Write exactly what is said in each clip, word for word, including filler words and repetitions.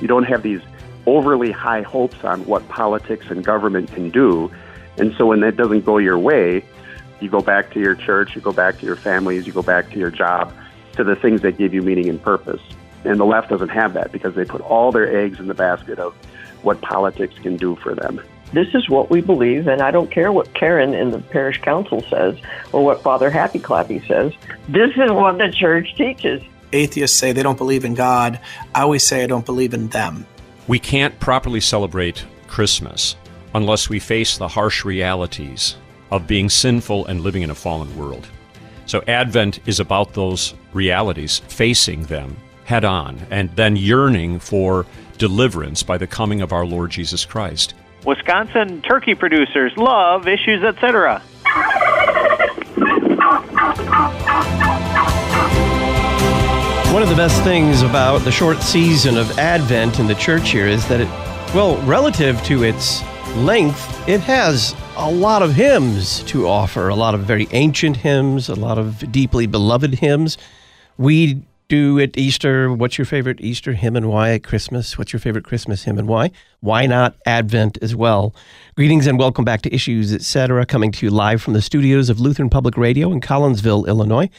You don't have these overly high hopes on what politics and government can do. And so when that doesn't go your way, you go back to your church, you go back to your families, you go back to your job, to the things that give you meaning and purpose. And the left doesn't have that because they put all their eggs in the basket of what politics can do for them. This is what we believe, and I don't care what Karen in the parish council says or what Father Happy Clappy says. This is what the church teaches. Atheists say they don't believe in God. I always say I don't believe in them. We can't properly celebrate Christmas unless we face the harsh realities of being sinful and living in a fallen world. So Advent is about those realities, facing them head on, and then yearning for deliverance by the coming of our Lord Jesus Christ. Wisconsin turkey producers love Issues, et cetera. One of the best things about the short season of Advent in the church here is that it, well, relative to its length, it has a lot of hymns to offer, a lot of very ancient hymns, a lot of deeply beloved hymns. We do at Easter, what's your favorite Easter hymn and why? At Christmas, what's your favorite Christmas hymn and why? Why not Advent as well? Greetings and welcome back to Issues, et cetera, coming to you live from the studios of Lutheran Public Radio in Collinsville, Illinois,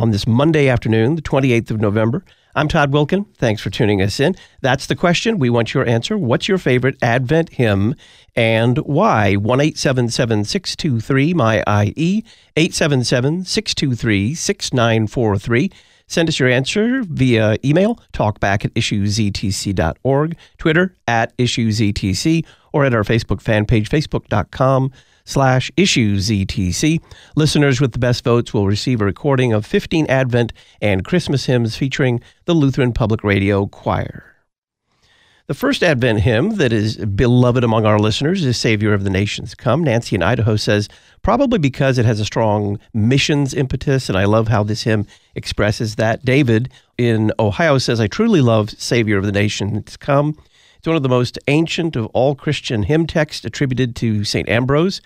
on this Monday afternoon, the twenty-eighth of November. I'm Todd Wilkin. Thanks for tuning us in. That's the question. We want your answer. What's your favorite Advent hymn and why? one eight seven seven, six two three, M Y I E, eight seven seven, six two three, six nine four three. Send us your answer via email, talkback at issues E T C dot org, Twitter at issues E T C, or at our Facebook fan page, facebook dot com slash issues E T C. Listeners with the best votes will receive a recording of fifteen Advent and Christmas hymns featuring the Lutheran Public Radio Choir. The first Advent hymn that is beloved among our listeners is Savior of the Nations Come. Nancy in Idaho says, probably because it has a strong missions impetus, and I love how this hymn expresses that. David in Ohio says, I truly love Savior of the Nations Come. It's one of the most ancient of all Christian hymn texts, attributed to Saint Ambrose.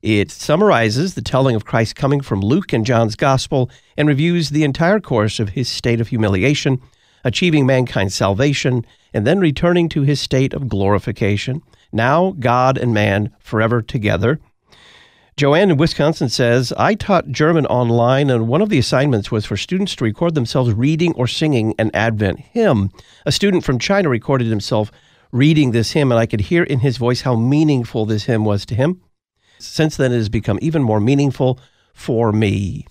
It summarizes the telling of Christ's coming from Luke and John's Gospel and reviews the entire course of his state of humiliation, achieving mankind's salvation, and then returning to his state of glorification. Now, God and man forever together. Joanne in Wisconsin says, I taught German online, and one of the assignments was for students to record themselves reading or singing an Advent hymn. A student from China recorded himself reading this hymn, and I could hear in his voice how meaningful this hymn was to him. Since then, it has become even more meaningful for me.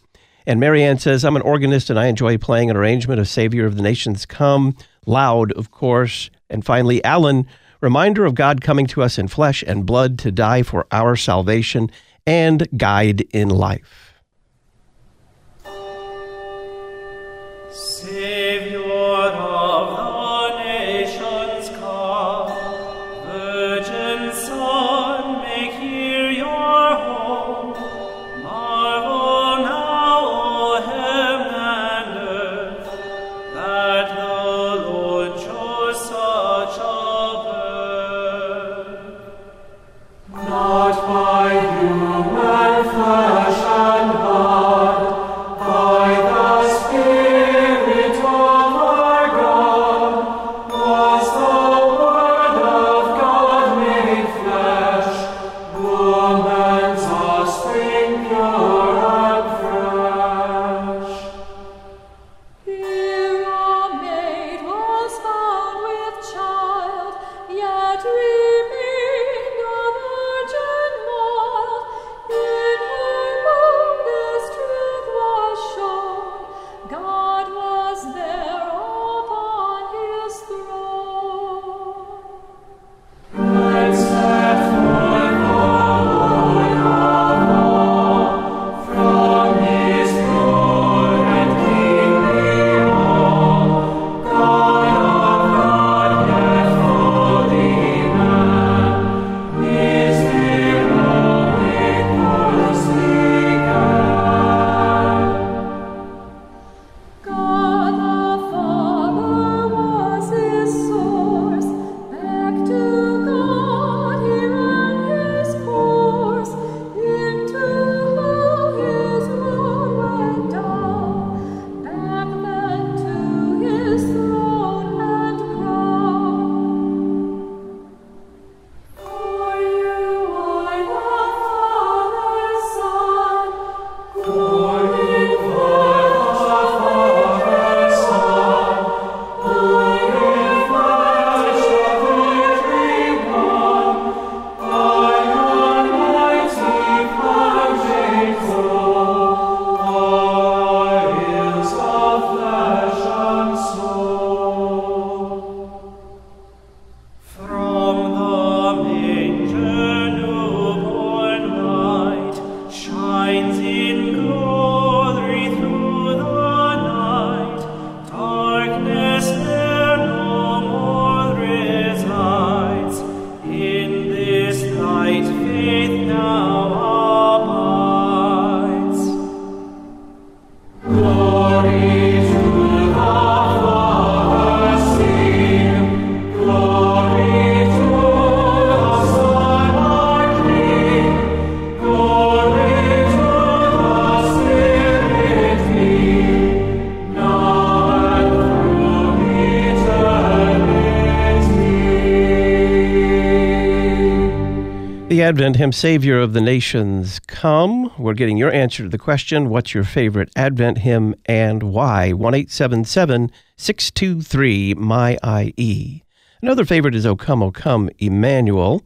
And Marianne says, I'm an organist and I enjoy playing an arrangement of Savior of the Nations Come, loud, of course. And finally, Alan, reminder of God coming to us in flesh and blood to die for our salvation and guide in life. Savior of the By the Spirit of Advent hymn, Savior of the Nations Come. We're getting your answer to the question, what's your favorite Advent hymn and why? one eight seven seven, six two three, M Y I E. Another favorite is O Come, O Come, Emmanuel.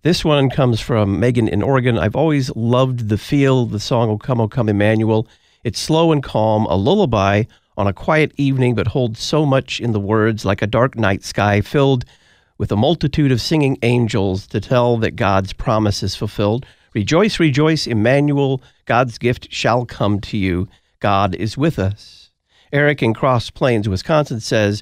This one comes from Megan in Oregon. I've always loved the feel, the song O Come, O Come, Emmanuel. It's slow and calm, a lullaby on a quiet evening, but holds so much in the words, like a dark night sky filled with a multitude of singing angels to tell that God's promise is fulfilled. Rejoice, rejoice, Emmanuel, God's gift shall come to you. God is with us. Eric in Cross Plains, Wisconsin says,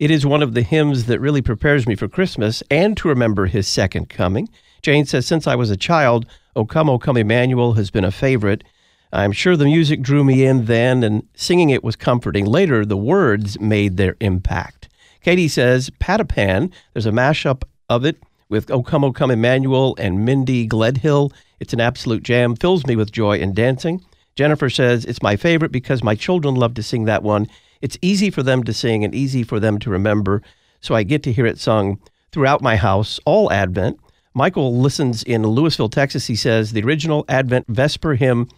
it is one of the hymns that really prepares me for Christmas and to remember his second coming. Jane says, since I was a child, O Come, O Come, Emmanuel has been a favorite. I'm sure the music drew me in then, and singing it was comforting. Later, the words made their impact. Katie says, Patapan, there's a mashup of it with O Come, O Come, Emmanuel and Mindy Gledhill. It's an absolute jam, fills me with joy and dancing. Jennifer says, it's my favorite because my children love to sing that one. It's easy for them to sing and easy for them to remember, so I get to hear it sung throughout my house all Advent. Michael listens in Louisville, Texas. He says, the original Advent Vesper hymn,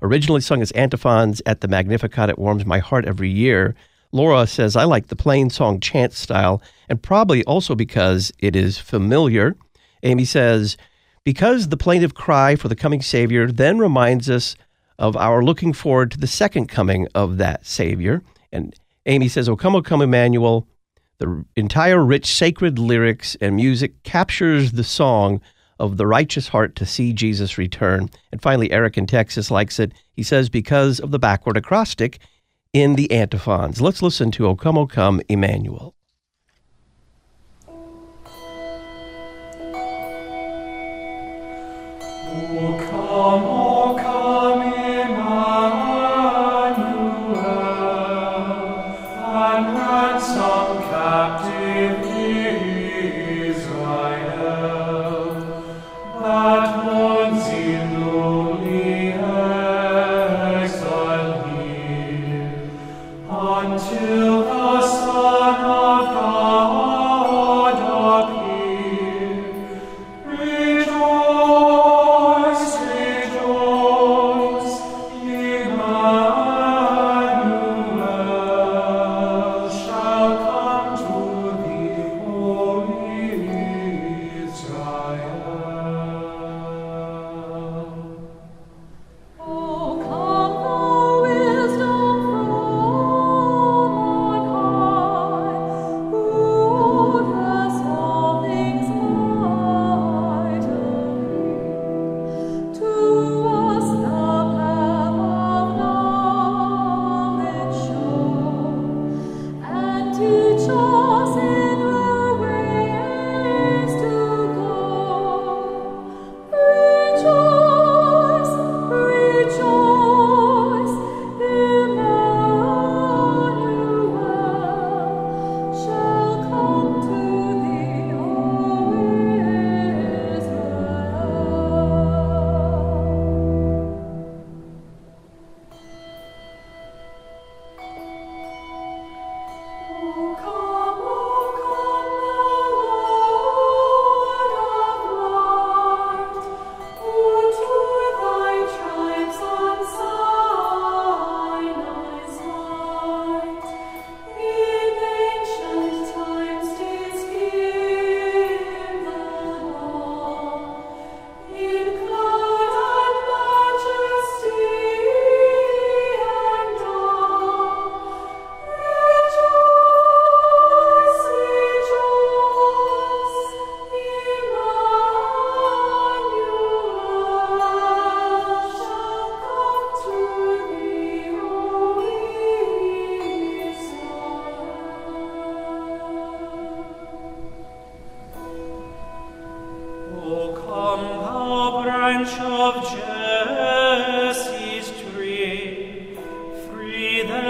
originally sung as antiphons at the Magnificat, it warms my heart every year. Laura says, I like the plain song chant style, and probably also because it is familiar. Amy says, because the plaintive cry for the coming Savior then reminds us of our looking forward to the second coming of that Savior. And Amy says, O Come, O Come, Emmanuel, the entire rich sacred lyrics and music captures the song of the righteous heart to see Jesus return. And finally, Eric in Texas likes it. He says, because of the backward acrostic in the antiphons. Let's listen to O Come, O Come, Emmanuel. O come, O come, Emmanuel, and ransom captive Israel, that mourns in lonely exile here, until the sun of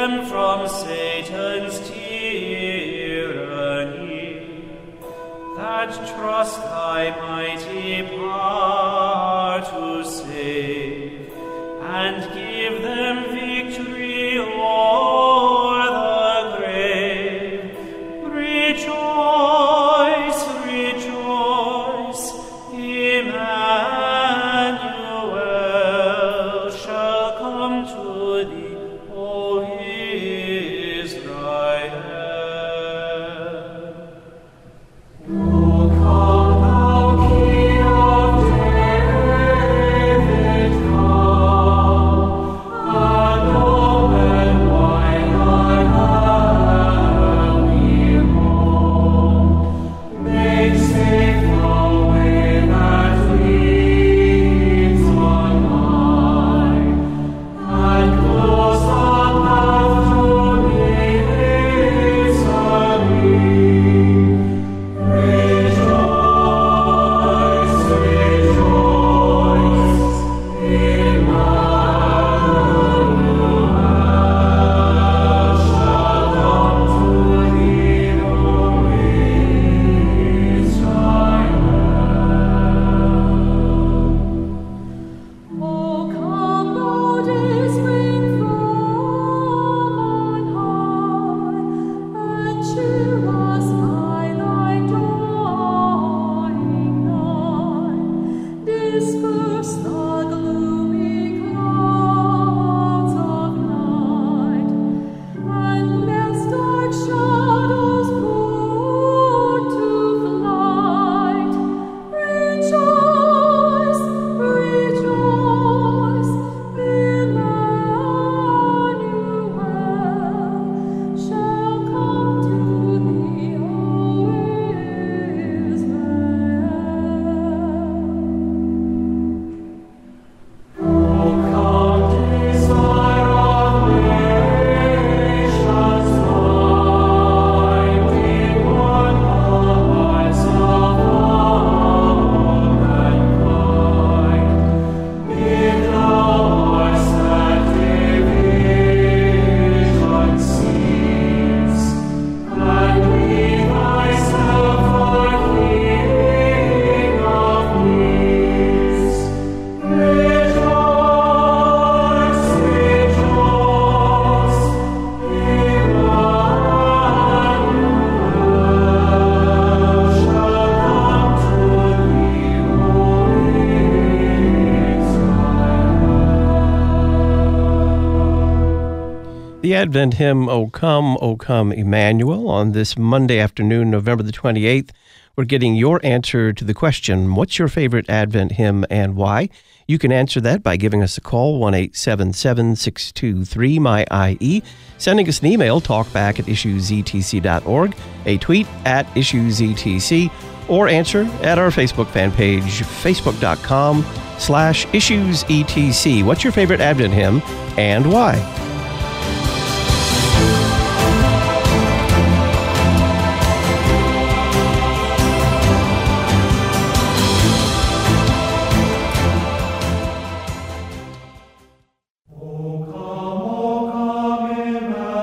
them from Satan's tyranny, that trust thy mighty power to save, and give them victory o'er the grave. Rejoice, rejoice, Emmanuel shall come to thee, O Israel. O come, thou King of David, come, and open wide thy heavenly home. Make safe the way that leads on high, and close the path to misery. Rejoice, rejoice, Emmanuel shall come to thee, O Israel. O come, thou descending from on high, and cheer us by thy dawning light. Disperse the gloomy clouds of night, and man's dark shadows put to flight. Rejoice, rejoice, Emmanuel shall come to thee, O Israel. O come, desire of nations wide, in one alliance of all mankind. Bid thou us that division cease, and we thyself art King of peace. Rejoice, rejoice, Emmanuel shall come to thee, O Israel. The Advent hymn, O Come, O Come, Emmanuel, on this Monday afternoon, November the twenty-eighth. We're getting your answer to the question, what's your favorite Advent hymn and why? You can answer that by giving us a call, one eight seven seven, six two three, M Y I E, sending us an email, talkback at issues E T C dot org, a tweet at issues E T C, or answer at our Facebook fan page, facebook.com slash issues E T C. What's your favorite Advent hymn and why? O come, O come, Emmanuel.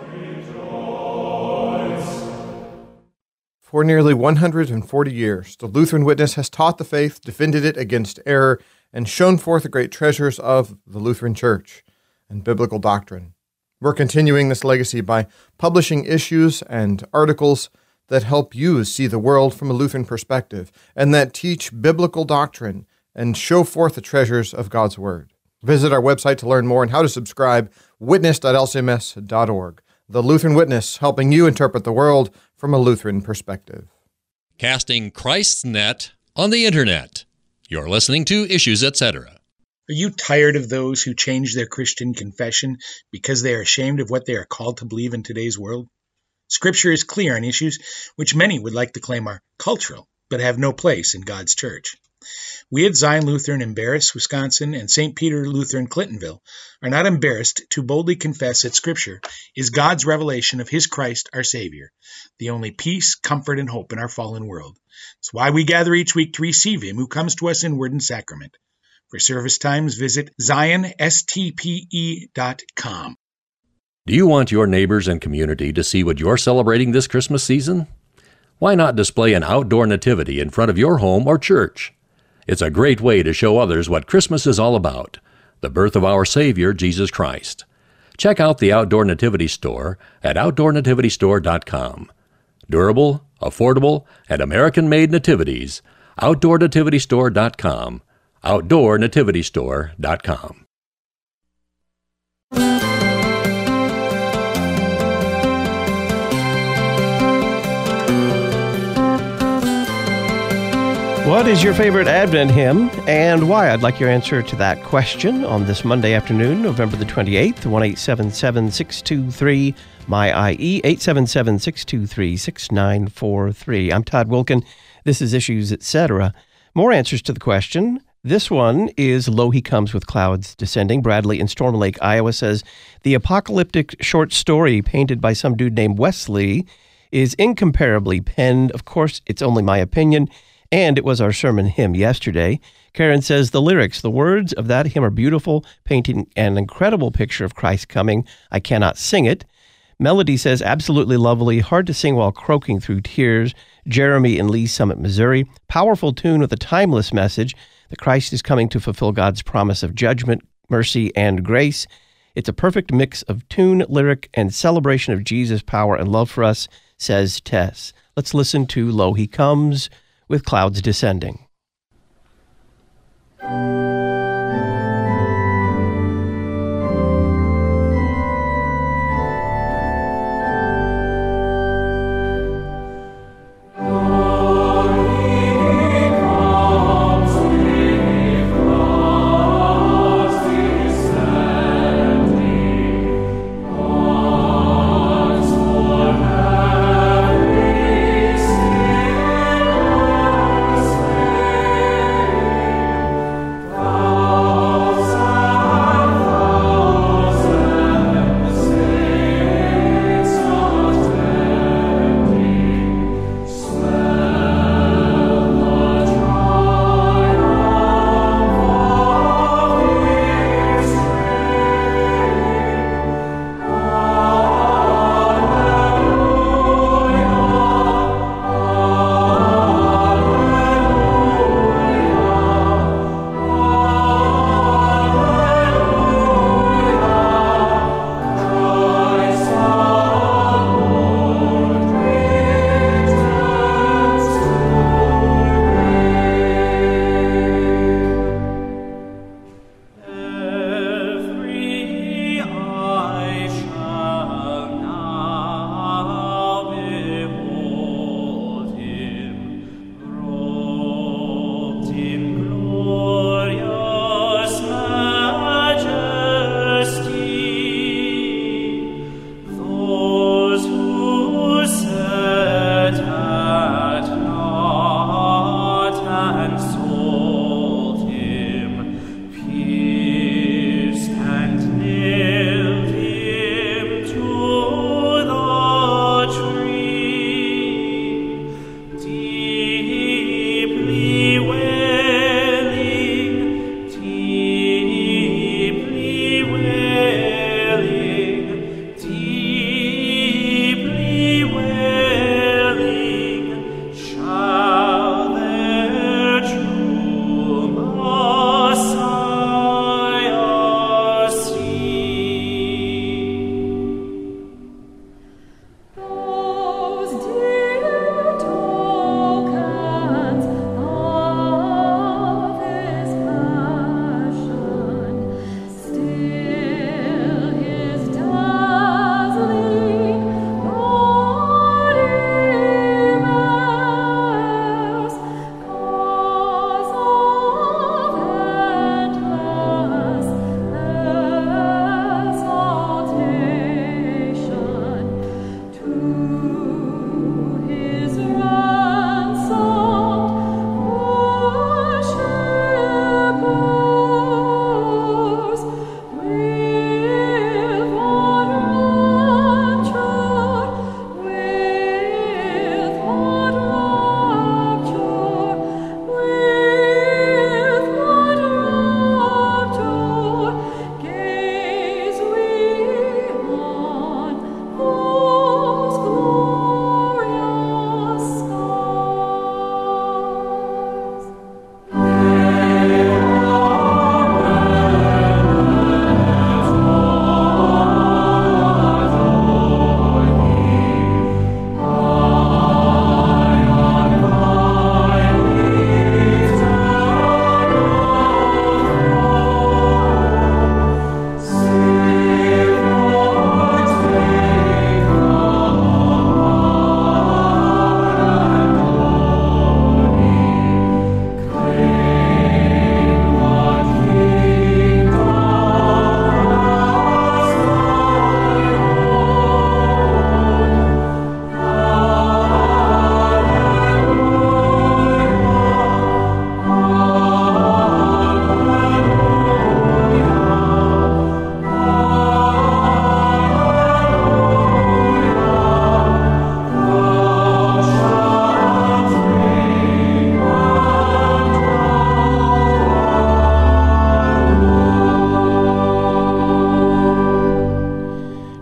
For nearly one hundred forty years, the Lutheran Witness has taught the faith, defended it against error, and shown forth the great treasures of the Lutheran Church and biblical doctrine. We're continuing this legacy by publishing issues and articles that help you see the world from a Lutheran perspective and that teach biblical doctrine and show forth the treasures of God's Word. Visit our website to learn more and how to subscribe, witness dot L C M S dot org. The Lutheran Witness, helping you interpret the world from a Lutheran perspective. Casting Christ's net on the internet. You're listening to Issues, et cetera. Are you tired of those who change their Christian confession because they are ashamed of what they are called to believe in today's world? Scripture is clear on issues which many would like to claim are cultural, but have no place in God's church. We at Zion Lutheran in Barris, Wisconsin, and Saint Peter Lutheran Clintonville are not embarrassed to boldly confess that Scripture is God's revelation of His Christ, our Savior, the only peace, comfort, and hope in our fallen world. It's why we gather each week to receive Him who comes to us in word and sacrament. For service times, visit zion s t p e dot com. Do you want your neighbors and community to see what you're celebrating this Christmas season? Why not display an outdoor nativity in front of your home or church? It's a great way to show others what Christmas is all about, the birth of our Savior, Jesus Christ. Check out the Outdoor Nativity Store at outdoor nativity store dot com. Durable, affordable, and American-made nativities, outdoor nativity store dot com, outdoor nativity store dot com. What is your favorite Advent hymn and why? I'd like your answer to that question on this Monday afternoon, November the twenty-eighth, one eight seven seven, six two three, M Y I E, eight seven seven, six two three, six nine four three. I'm Todd Wilkin. This is Issues Etc. More answers to the question. This one is Lo, He Comes with Clouds Descending. Bradley in Storm Lake, Iowa says, the apocalyptic short story painted by some dude named Wesley is incomparably penned. Of course, it's only my opinion. And it was our sermon hymn yesterday. Karen says, the lyrics, the words of that hymn are beautiful, painting an incredible picture of Christ's coming. I cannot sing it. Melody says, absolutely lovely, hard to sing while croaking through tears. Jeremy in Lee's Summit, Missouri. Powerful tune with a timeless message that Christ is coming to fulfill God's promise of judgment, mercy, and grace. It's a perfect mix of tune, lyric, and celebration of Jesus' power and love for us, says Tess. Let's listen to Lo, He Comes with Clouds Descending.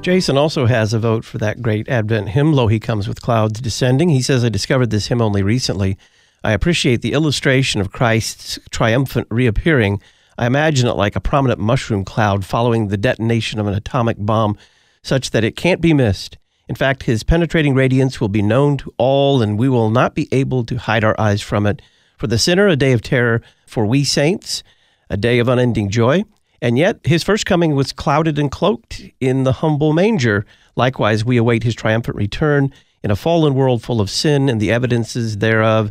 Jason also has a vote for that great Advent hymn, Lo, He Comes with Clouds Descending. He says, I discovered this hymn only recently. I appreciate the illustration of Christ's triumphant reappearing. I imagine it like a prominent mushroom cloud following the detonation of an atomic bomb, such that it can't be missed. In fact, his penetrating radiance will be known to all, and we will not be able to hide our eyes from it. For the sinner, a day of terror. For we saints, a day of unending joy. And yet, his first coming was clouded and cloaked in the humble manger. Likewise, we await his triumphant return in a fallen world full of sin and the evidences thereof,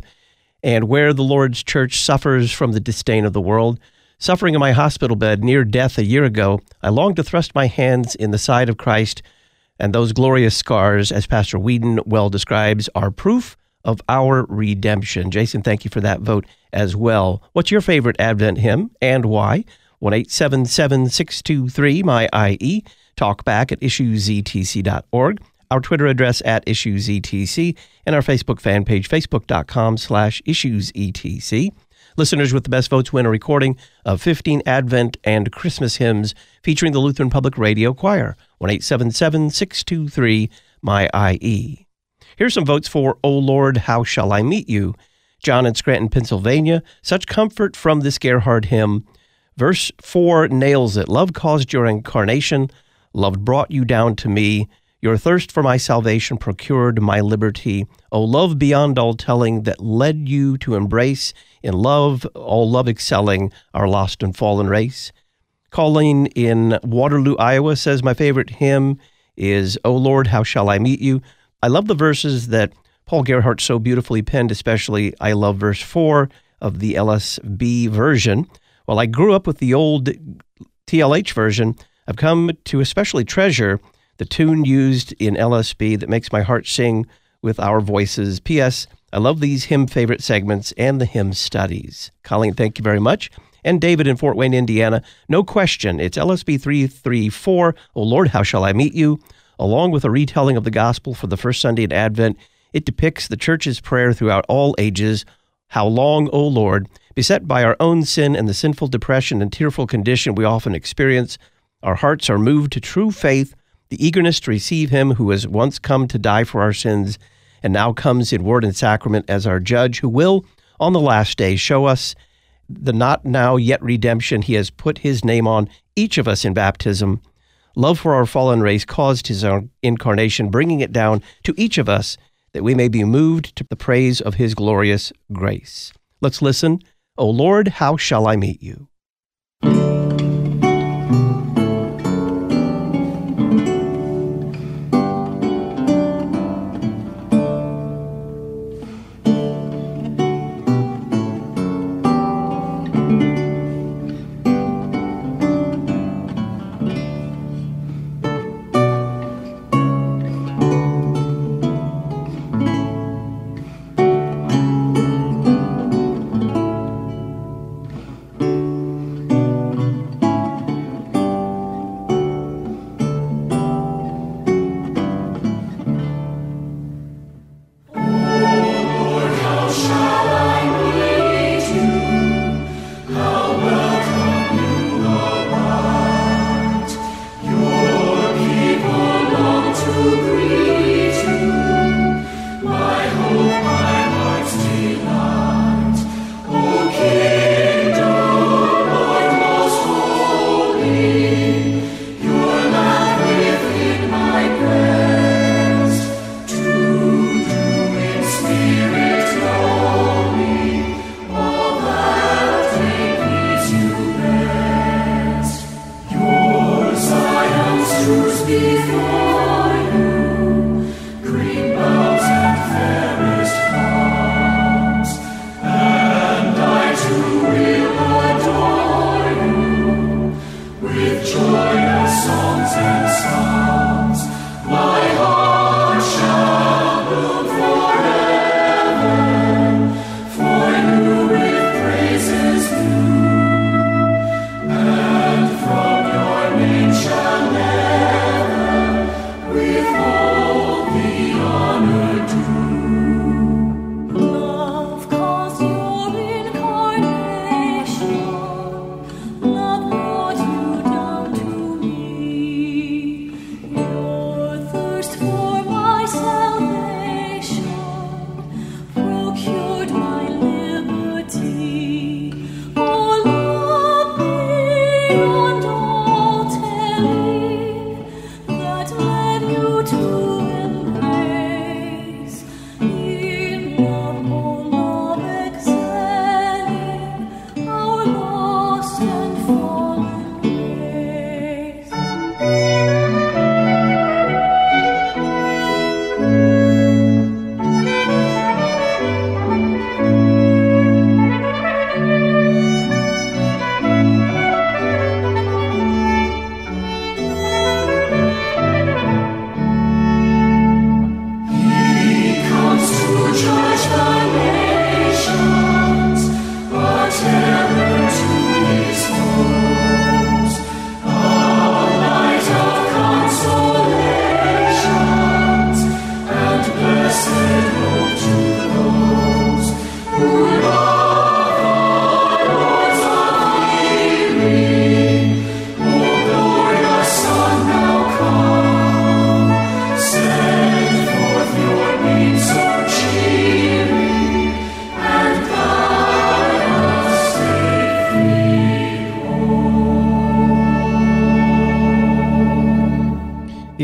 and where the Lord's church suffers from the disdain of the world. Suffering in my hospital bed near death a year ago, I longed to thrust my hands in the side of Christ, and those glorious scars, as Pastor Whedon well describes, are proof of our redemption. Jason, thank you for that vote as well. What's your favorite Advent hymn and why? one eight seven seven, six two three, M Y I E. Talk back at issues E T C dot org. Our Twitter address at issues E T C, and our Facebook fan page, facebook dot com slash issues E T C. Listeners with the best votes win a recording of fifteen Advent and Christmas hymns featuring the Lutheran Public Radio Choir. one eight seven seven, six two three, M Y I E. Here's some votes for O Lord, How Shall I Meet You? John in Scranton, Pennsylvania. Such comfort from this Gerhardt hymn. Verse four nails it. Love caused your incarnation. Love brought you down to me. Your thirst for my salvation procured my liberty. O love beyond all telling that led you to embrace in love, all love excelling, our lost and fallen race. Colleen in Waterloo, Iowa says, my favorite hymn is O Lord, How Shall I Meet You? I love the verses that Paul Gerhardt so beautifully penned, especially I love verse four of the L S B version. While I grew up with the old T L H version, I've come to especially treasure the tune used in L S B that makes my heart sing with our voices. P S. I love these hymn favorite segments and the hymn studies. Colleen, thank you very much. And David in Fort Wayne, Indiana. No question, it's L S B three thirty-four, O Lord, How Shall I Meet You? Along with a retelling of the gospel for the first Sunday in Advent, it depicts the church's prayer throughout all ages. How long, O Lord, beset by our own sin and the sinful depression and tearful condition we often experience, our hearts are moved to true faith, the eagerness to receive him who has once come to die for our sins and now comes in word and sacrament as our judge, who will, on the last day, show us the not now yet redemption he has put his name on each of us in baptism. Love for our fallen race caused his own incarnation, bringing it down to each of us that we may be moved to the praise of his glorious grace. Let's listen. O Lord, how shall I meet you?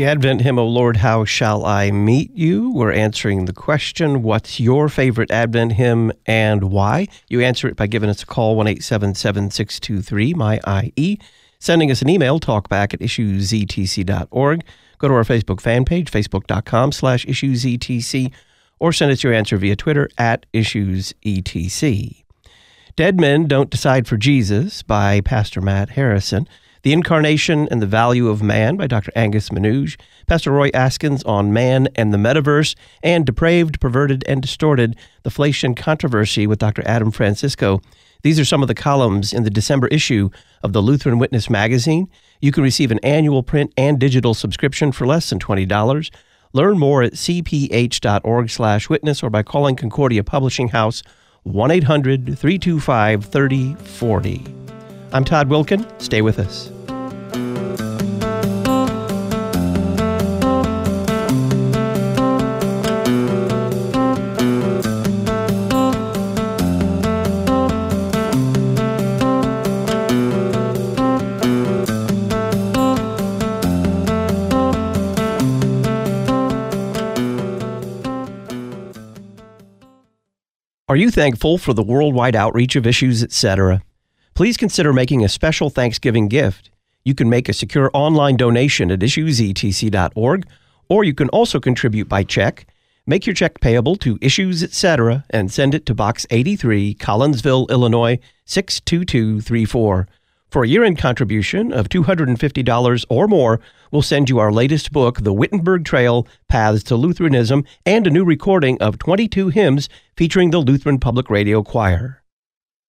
Advent hymn, O Lord, How Shall I Meet You? We're answering the question, what's your favorite Advent hymn and why? You answer it by giving us a call, one eight seven seven, six two three, M Y I E. Sending us an email, talkback at issues E T C dot org. Go to our Facebook fan page, facebook dot com slash issues E T C, or send us your answer via Twitter at issues E T C. Dead Men Don't Decide for Jesus by Pastor Matt Harrison. The Incarnation and the Value of Man by Doctor Angus Menuge, Pastor Roy Askins on Man and the Metaverse, and Depraved, Perverted, and Distorted, the Flacian Controversy with Doctor Adam Francisco. These are some of the columns in the December issue of the Lutheran Witness magazine. You can receive an annual print and digital subscription for less than twenty dollars. Learn more at c p h dot org slash witness or by calling Concordia Publishing House one eight hundred, three two five, three oh four oh. I'm Todd Wilkin. Stay with us. Are you thankful for the worldwide outreach of Issues, et cetera? Please consider making a special Thanksgiving gift. You can make a secure online donation at issues E T C dot org, or you can also contribute by check. Make your check payable to Issues, et cetera, and send it to Box eighty-three, Collinsville, Illinois, six two two three four. For a year-end contribution of two hundred fifty dollars or more, we'll send you our latest book, The Wittenberg Trail, Paths to Lutheranism, and a new recording of twenty-two hymns featuring the Lutheran Public Radio Choir.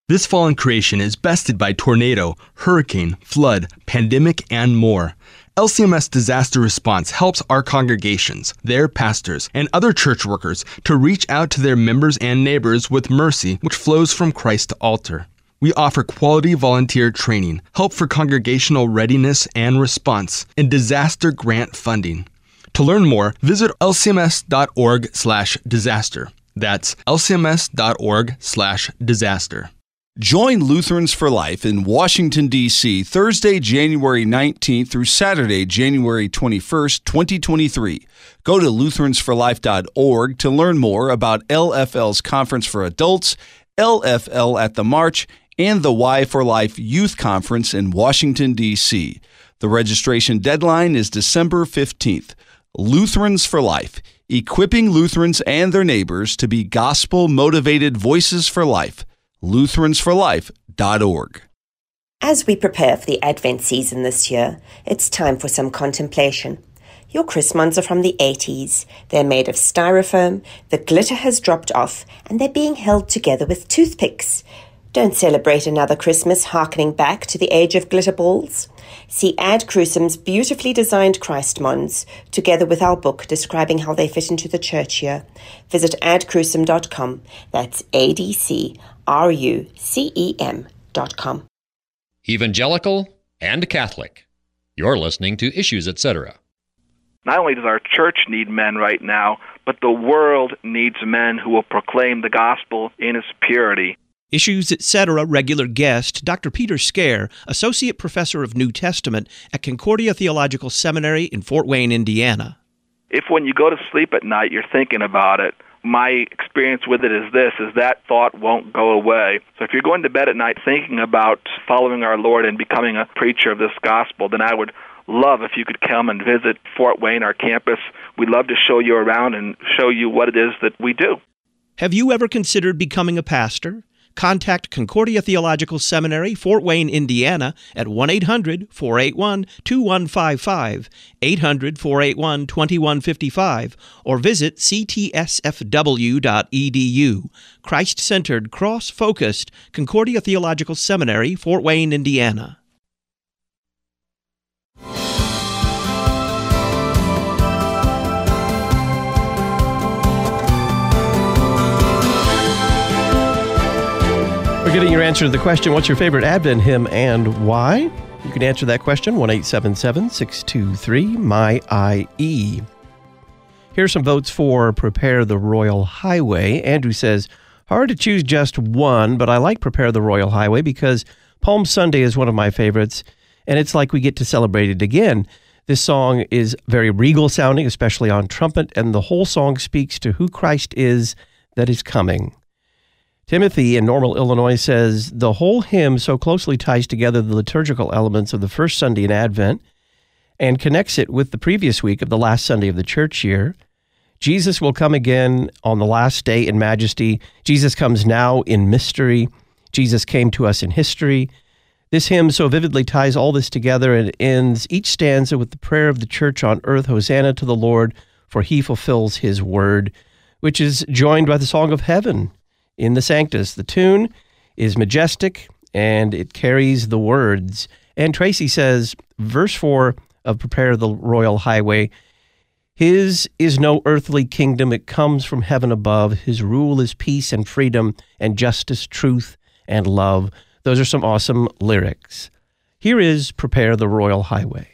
This fallen creation is bested by tornado, hurricane, flood, pandemic, and more. L C M S Disaster Response helps our congregations, their pastors, and other church workers to reach out to their members and neighbors with mercy which flows from Christ's altar. We offer quality volunteer training, help for congregational readiness and response, and disaster grant funding. To learn more, visit L C M S dot org slash disaster. That's L C M S dot org slash disaster. Join Lutherans for Life in Washington, D C, Thursday, January nineteenth through Saturday, January twenty-first, twenty twenty-three. Go to lutherans for life dot org to learn more about L F L's Conference for Adults, L F L at the March, and the Why for Life Youth Conference in Washington, D C. The registration deadline is December fifteenth. Lutherans for Life, equipping Lutherans and their neighbors to be gospel-motivated voices for life. Lutherans for Life dot org. As we prepare for the Advent season this year, it's time for some contemplation. Your Chrismons are from the eighties. They're made of styrofoam, the glitter has dropped off, and they're being held together with toothpicks. Don't celebrate another Christmas hearkening back to the age of glitter balls. See Ad Crucem's beautifully designed Christmons, together with our book describing how they fit into the church year. Visit ad crucem dot com. That's A D C R U C E M dot com. Evangelical and Catholic. You're listening to Issues, et cetera. Not only does our church need men right now, but the world needs men who will proclaim the gospel in its purity. Issues, et cetera regular guest, Doctor Peter Scare, Associate Professor of New Testament at Concordia Theological Seminary in Fort Wayne, Indiana. If when you go to sleep at night you're thinking about it, my experience with it is this, is that thought won't go away. So if you're going to bed at night thinking about following our Lord and becoming a preacher of this gospel, then I would love if you could come and visit Fort Wayne, our campus. We'd love to show you around and show you what it is that we do. Have you ever considered becoming a pastor? Contact Concordia Theological Seminary, Fort Wayne, Indiana, at one eight hundred, four eight one, two one five five, eight hundred, four eight one, two one five five, or visit c t s f w dot e d u. Christ-centered, cross-focused, Concordia Theological Seminary, Fort Wayne, Indiana. We're getting your answer to the question, what's your favorite Advent hymn and why? You can answer that question, one eight seven seven, six two three, M Y I E. Here's some votes for Prepare the Royal Highway. Andrew says, hard to choose just one, but I like Prepare the Royal Highway because Palm Sunday is one of my favorites, and it's like we get to celebrate it again. This song is very regal sounding, especially on trumpet, and the whole song speaks to who Christ is that is coming. Timothy in Normal, Illinois says, the whole hymn so closely ties together the liturgical elements of the first Sunday in Advent and connects it with the previous week of the last Sunday of the church year. Jesus will come again on the last day in majesty. Jesus comes now in mystery. Jesus came to us in history. This hymn so vividly ties all this together and ends each stanza with the prayer of the church on earth, Hosanna to the Lord, for he fulfills his word, which is joined by the song of heaven in the Sanctus. The tune is majestic, and it carries the words. And Tracy says, verse four of Prepare the Royal Highway, his is no earthly kingdom, it comes from heaven above. His rule is peace and freedom and justice, truth and love. Those are some awesome lyrics. Here is Prepare the Royal Highway.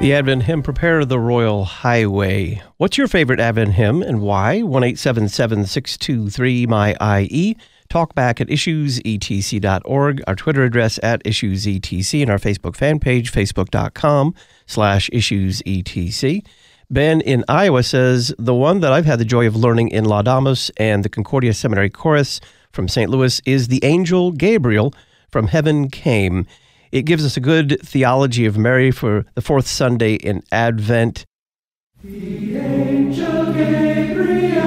The Advent hymn, Prepare the Royal Highway. What's your favorite Advent hymn and why? one eight seven seven, six two three, M Y I E. Talk back at issues E T C dot org, our Twitter address at issues E T C, and our Facebook fan page, facebook dot com slash issues E T C. Ben in Iowa says, the one that I've had the joy of learning in Laudamus and the Concordia Seminary Chorus from Saint Louis is The Angel Gabriel from Heaven Came. It gives us a good theology of Mary for the fourth Sunday in Advent. The angel Gabriel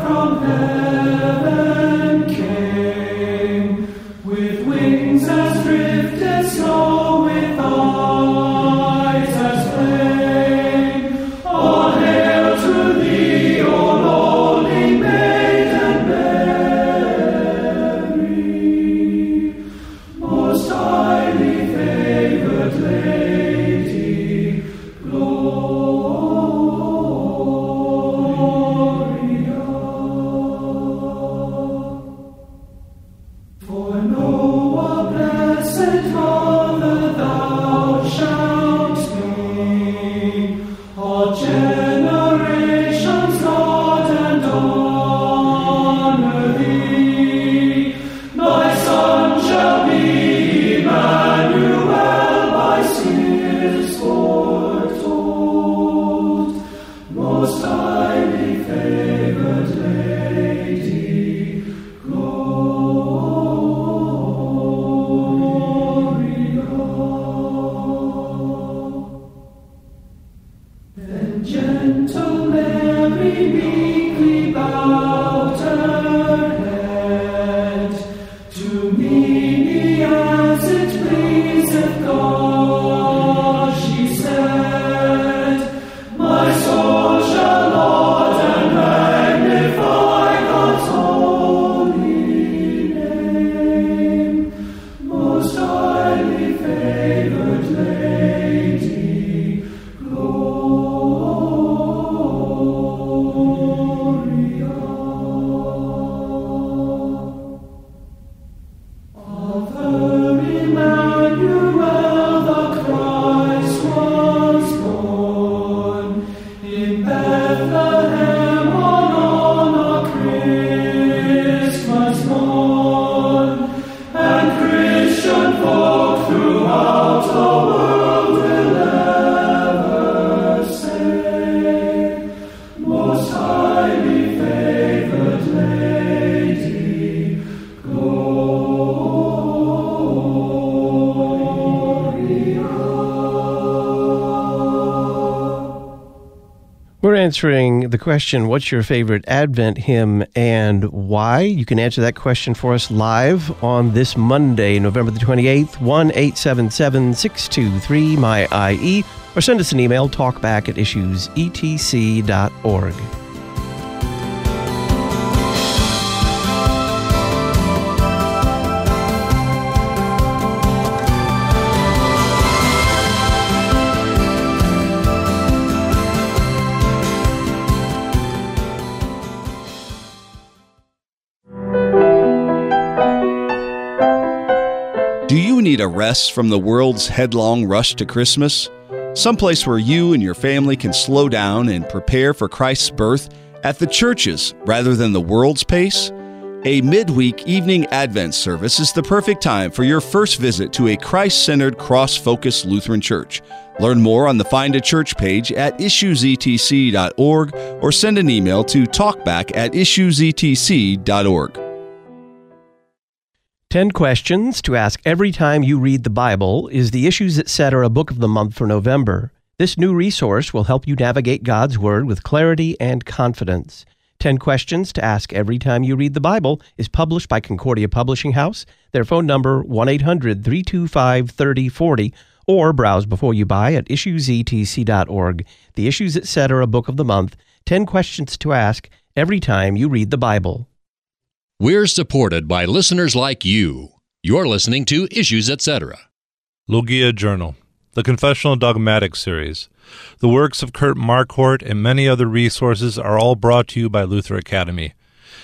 from heaven came, with wings as swift as snow, with eyes as flame. All hail to thee, O lowly maiden Mary, most highly Lady, glory. answering the question, what's your favorite Advent hymn and why? You can answer that question for us live on this Monday, November the twenty-eighth, one eight seven seven, six two three, M Y I E, or send us an email, talkback at issues E T C dot org. Need a rest from the world's headlong rush to Christmas? Someplace where you and your family can slow down and prepare for Christ's birth at the church's rather than the world's pace? A midweek evening Advent service is the perfect time for your first visit to a Christ-centered, cross-focused Lutheran church. Learn more on the Find a Church page at issues E T C dot org or send an email to talkback at issues E T C dot org. Ten questions to ask every time you read the Bible is the Issues Etc. Book of the Month for November. This new resource will help you navigate God's Word with clarity and confidence. Ten questions to ask every time you read the Bible is published by Concordia Publishing House. Their phone number, one eight hundred, three two five, three oh four oh, or browse before you buy at issues E T C dot org. The Issues Etc. Book of the Month, ten questions to ask every time you read the Bible. We're supported by listeners like you. You're listening to Issues Etc. Lugia Journal, the Confessional Dogmatic Series. The works of Kurt Marquardt and many other resources are all brought to you by Luther Academy.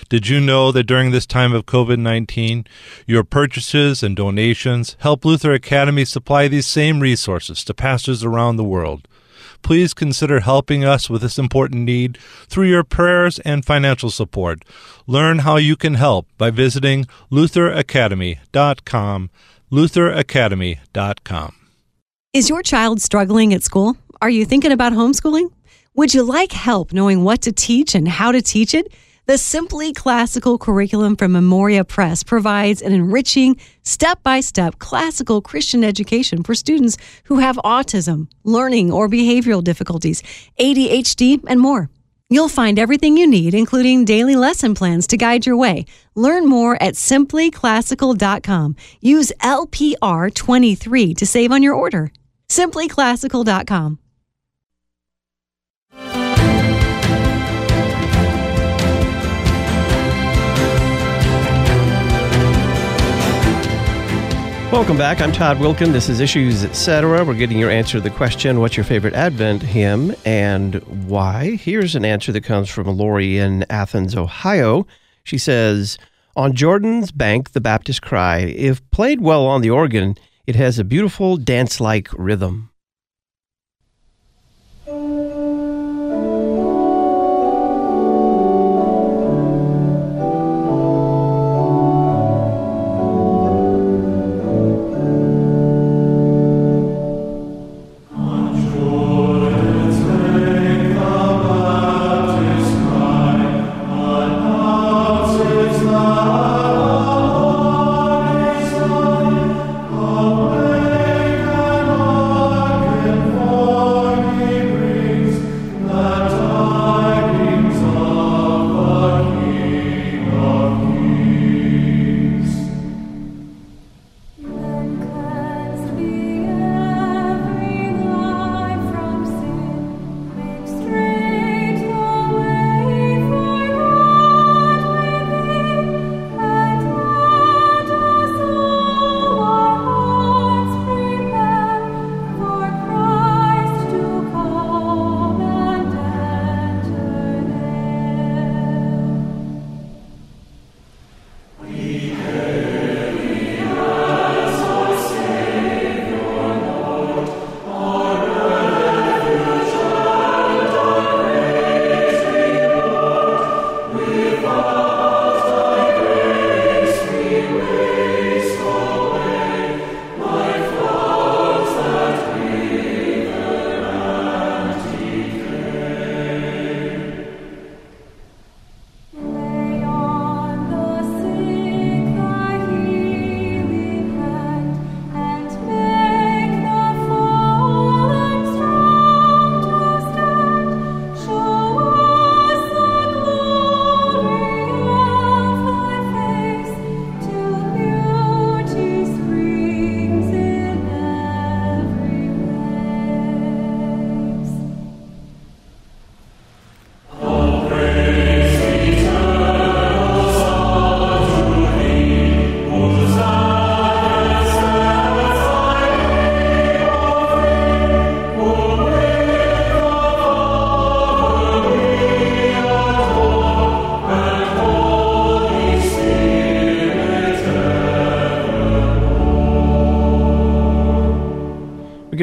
Did you know that during this time of COVID nineteen, your purchases and donations help Luther Academy supply these same resources to pastors around the world? Please consider helping us with this important need through your prayers and financial support. Learn how you can help by visiting luther academy dot com, luther academy dot com. Is your child struggling at school? Are you thinking about homeschooling? Would you like help knowing what to teach and how to teach it? The Simply Classical curriculum from Memoria Press provides an enriching, step-by-step classical Christian education for students who have autism, learning or behavioral difficulties, A D H D, and more. You'll find everything you need, including daily lesson plans to guide your way. Learn more at simply classical dot com. Use L P R twenty-three to save on your order. simply classical dot com. Welcome back. I'm Todd Wilkin. This is Issues Etc. We're getting your answer to the question, what's your favorite Advent hymn and why? Here's an answer that comes from Lori in Athens, Ohio. She says, on Jordan's bank, the Baptist cry, if played well on the organ, it has a beautiful dance-like rhythm.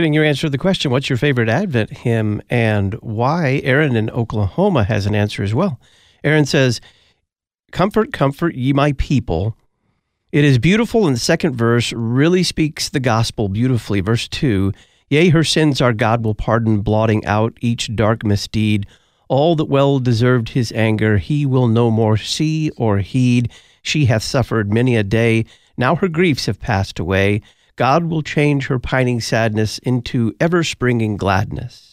getting your answer to the question, what's your favorite Advent hymn and why? Aaron in Oklahoma has an answer as well. Aaron says, "Comfort, comfort ye my people." It is beautiful, and the second verse really speaks the gospel beautifully. Verse two, "Yea, her sins our God will pardon, blotting out each dark misdeed. All that well deserved his anger, he will no more see or heed. She hath suffered many a day, now her griefs have passed away. God will change her pining sadness into ever-springing gladness."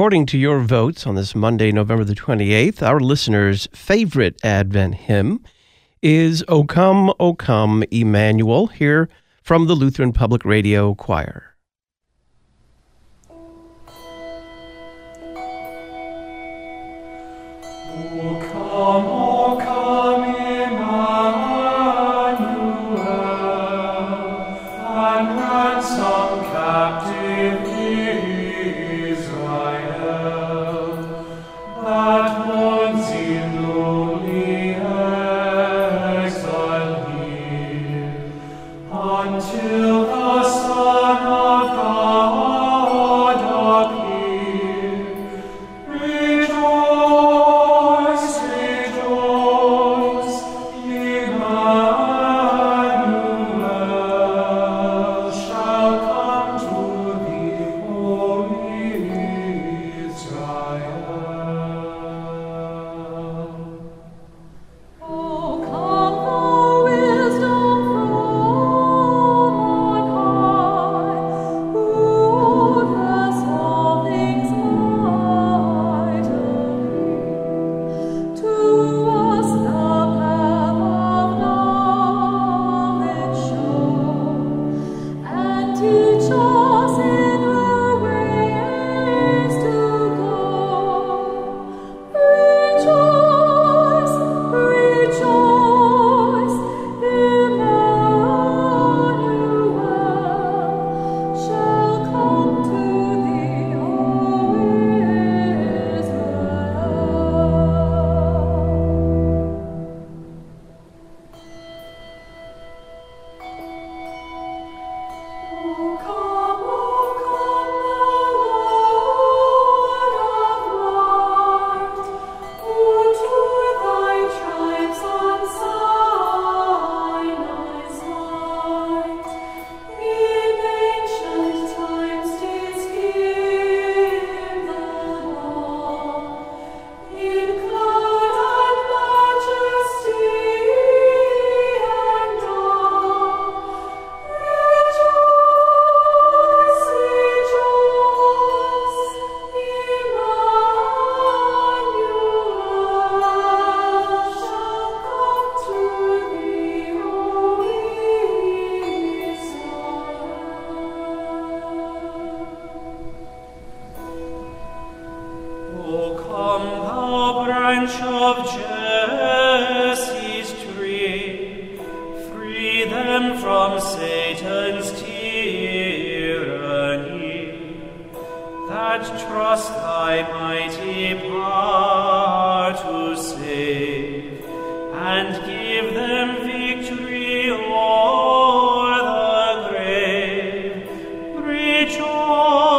According to your votes on this Monday, November the twenty-eighth, our listeners' favorite Advent hymn is "O Come, O Come, Emmanuel," here from the Lutheran Public Radio Choir. Until the sun mercy's tree, free them from Satan's tyranny, that trust thy mighty power to save, and give them victory o'er the grave. Rejoice!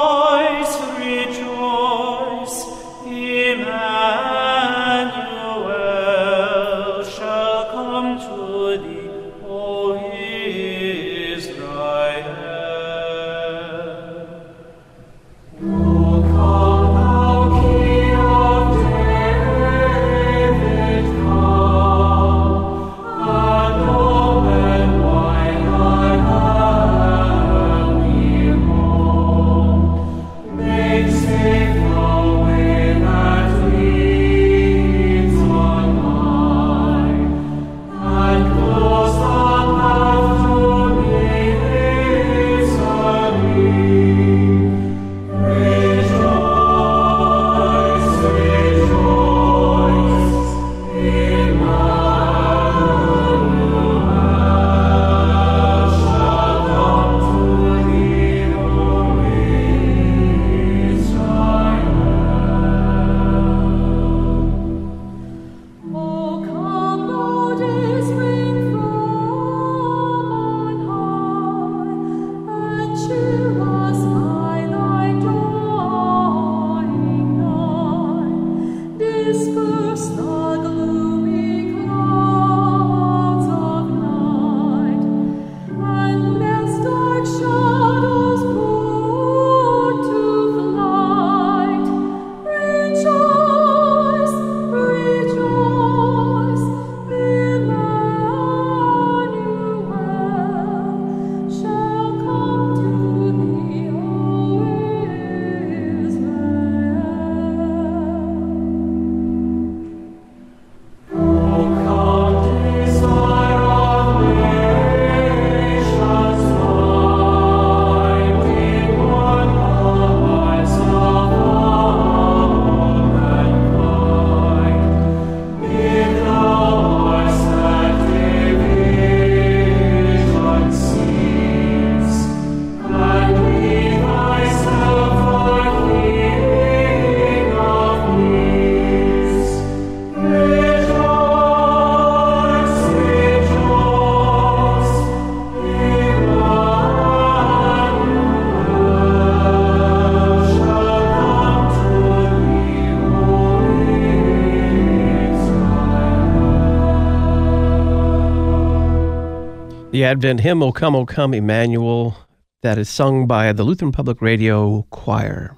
The Advent hymn, O Come, O Come, Emmanuel, that is sung by the Lutheran Public Radio Choir.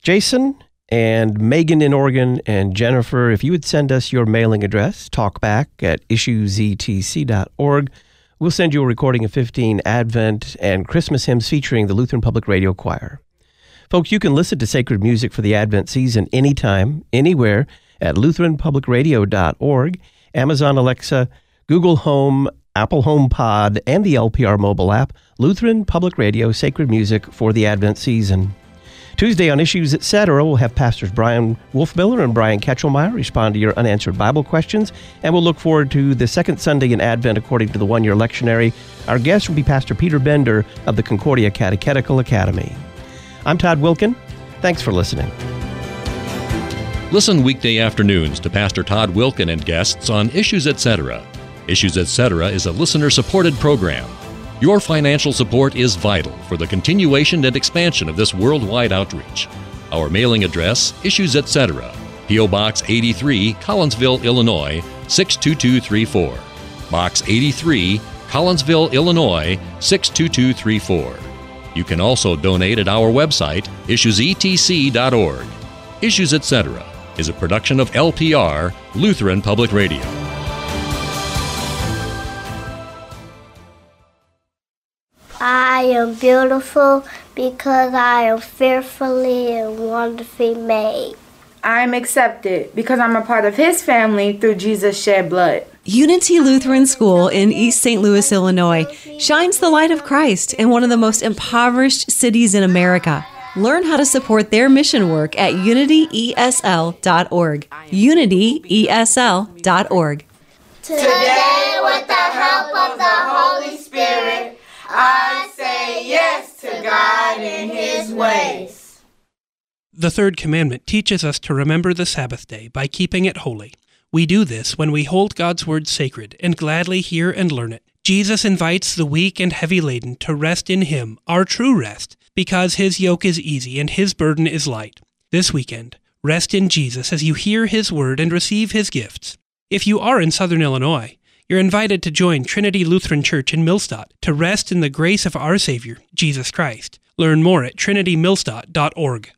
Jason and Megan in Oregon and Jennifer, if you would send us your mailing address, talkback at issues E T C dot org, we'll send you a recording of fifteen Advent and Christmas hymns featuring the Lutheran Public Radio Choir. Folks, you can listen to sacred music for the Advent season anytime, anywhere, at Lutheran Public Radio dot org, Amazon Alexa, Google Home, Apple HomePod, and the L P R mobile app, Lutheran Public Radio, sacred music for the Advent season. Tuesday on Issues Etc., we'll have Pastors Brian Wolfmiller and Brian Ketchelmeyer respond to your unanswered Bible questions, and we'll look forward to the second Sunday in Advent according to the one-year lectionary. Our guest will be Pastor Peter Bender of the Concordia Catechetical Academy. I'm Todd Wilkin. Thanks for listening. Listen weekday afternoons to Pastor Todd Wilkin and guests on Issues Etc. Issues Etc. is a listener-supported program. Your financial support is vital for the continuation and expansion of this worldwide outreach. Our mailing address, Issues Etc., P O. Box eighty-three, Collinsville, Illinois, six two two three four. Box eighty-three, Collinsville, Illinois, six two two three four. You can also donate at our website, issues E T C dot org. Issues Etc. is a production of L P R, Lutheran Public Radio. I am beautiful because I am fearfully and wonderfully made. I am accepted because I'm a part of His family through Jesus' shed blood. Unity Lutheran School in East Saint Louis, Illinois, shines the light of Christ in one of the most impoverished cities in America. Learn how to support their mission work at unity E S L dot org. unity E S L dot org. Today, with the help of the Holy Spirit, I say yes to God and His ways. The third commandment teaches us to remember the Sabbath day by keeping it holy. We do this when we hold God's word sacred and gladly hear and learn it. Jesus invites the weak and heavy laden to rest in Him, our true rest, because His yoke is easy and His burden is light. This weekend, rest in Jesus as you hear His word and receive His gifts. If you are in Southern Illinois, you're invited to join Trinity Lutheran Church in Millstadt to rest in the grace of our Savior, Jesus Christ. Learn more at trinity millstadt dot org.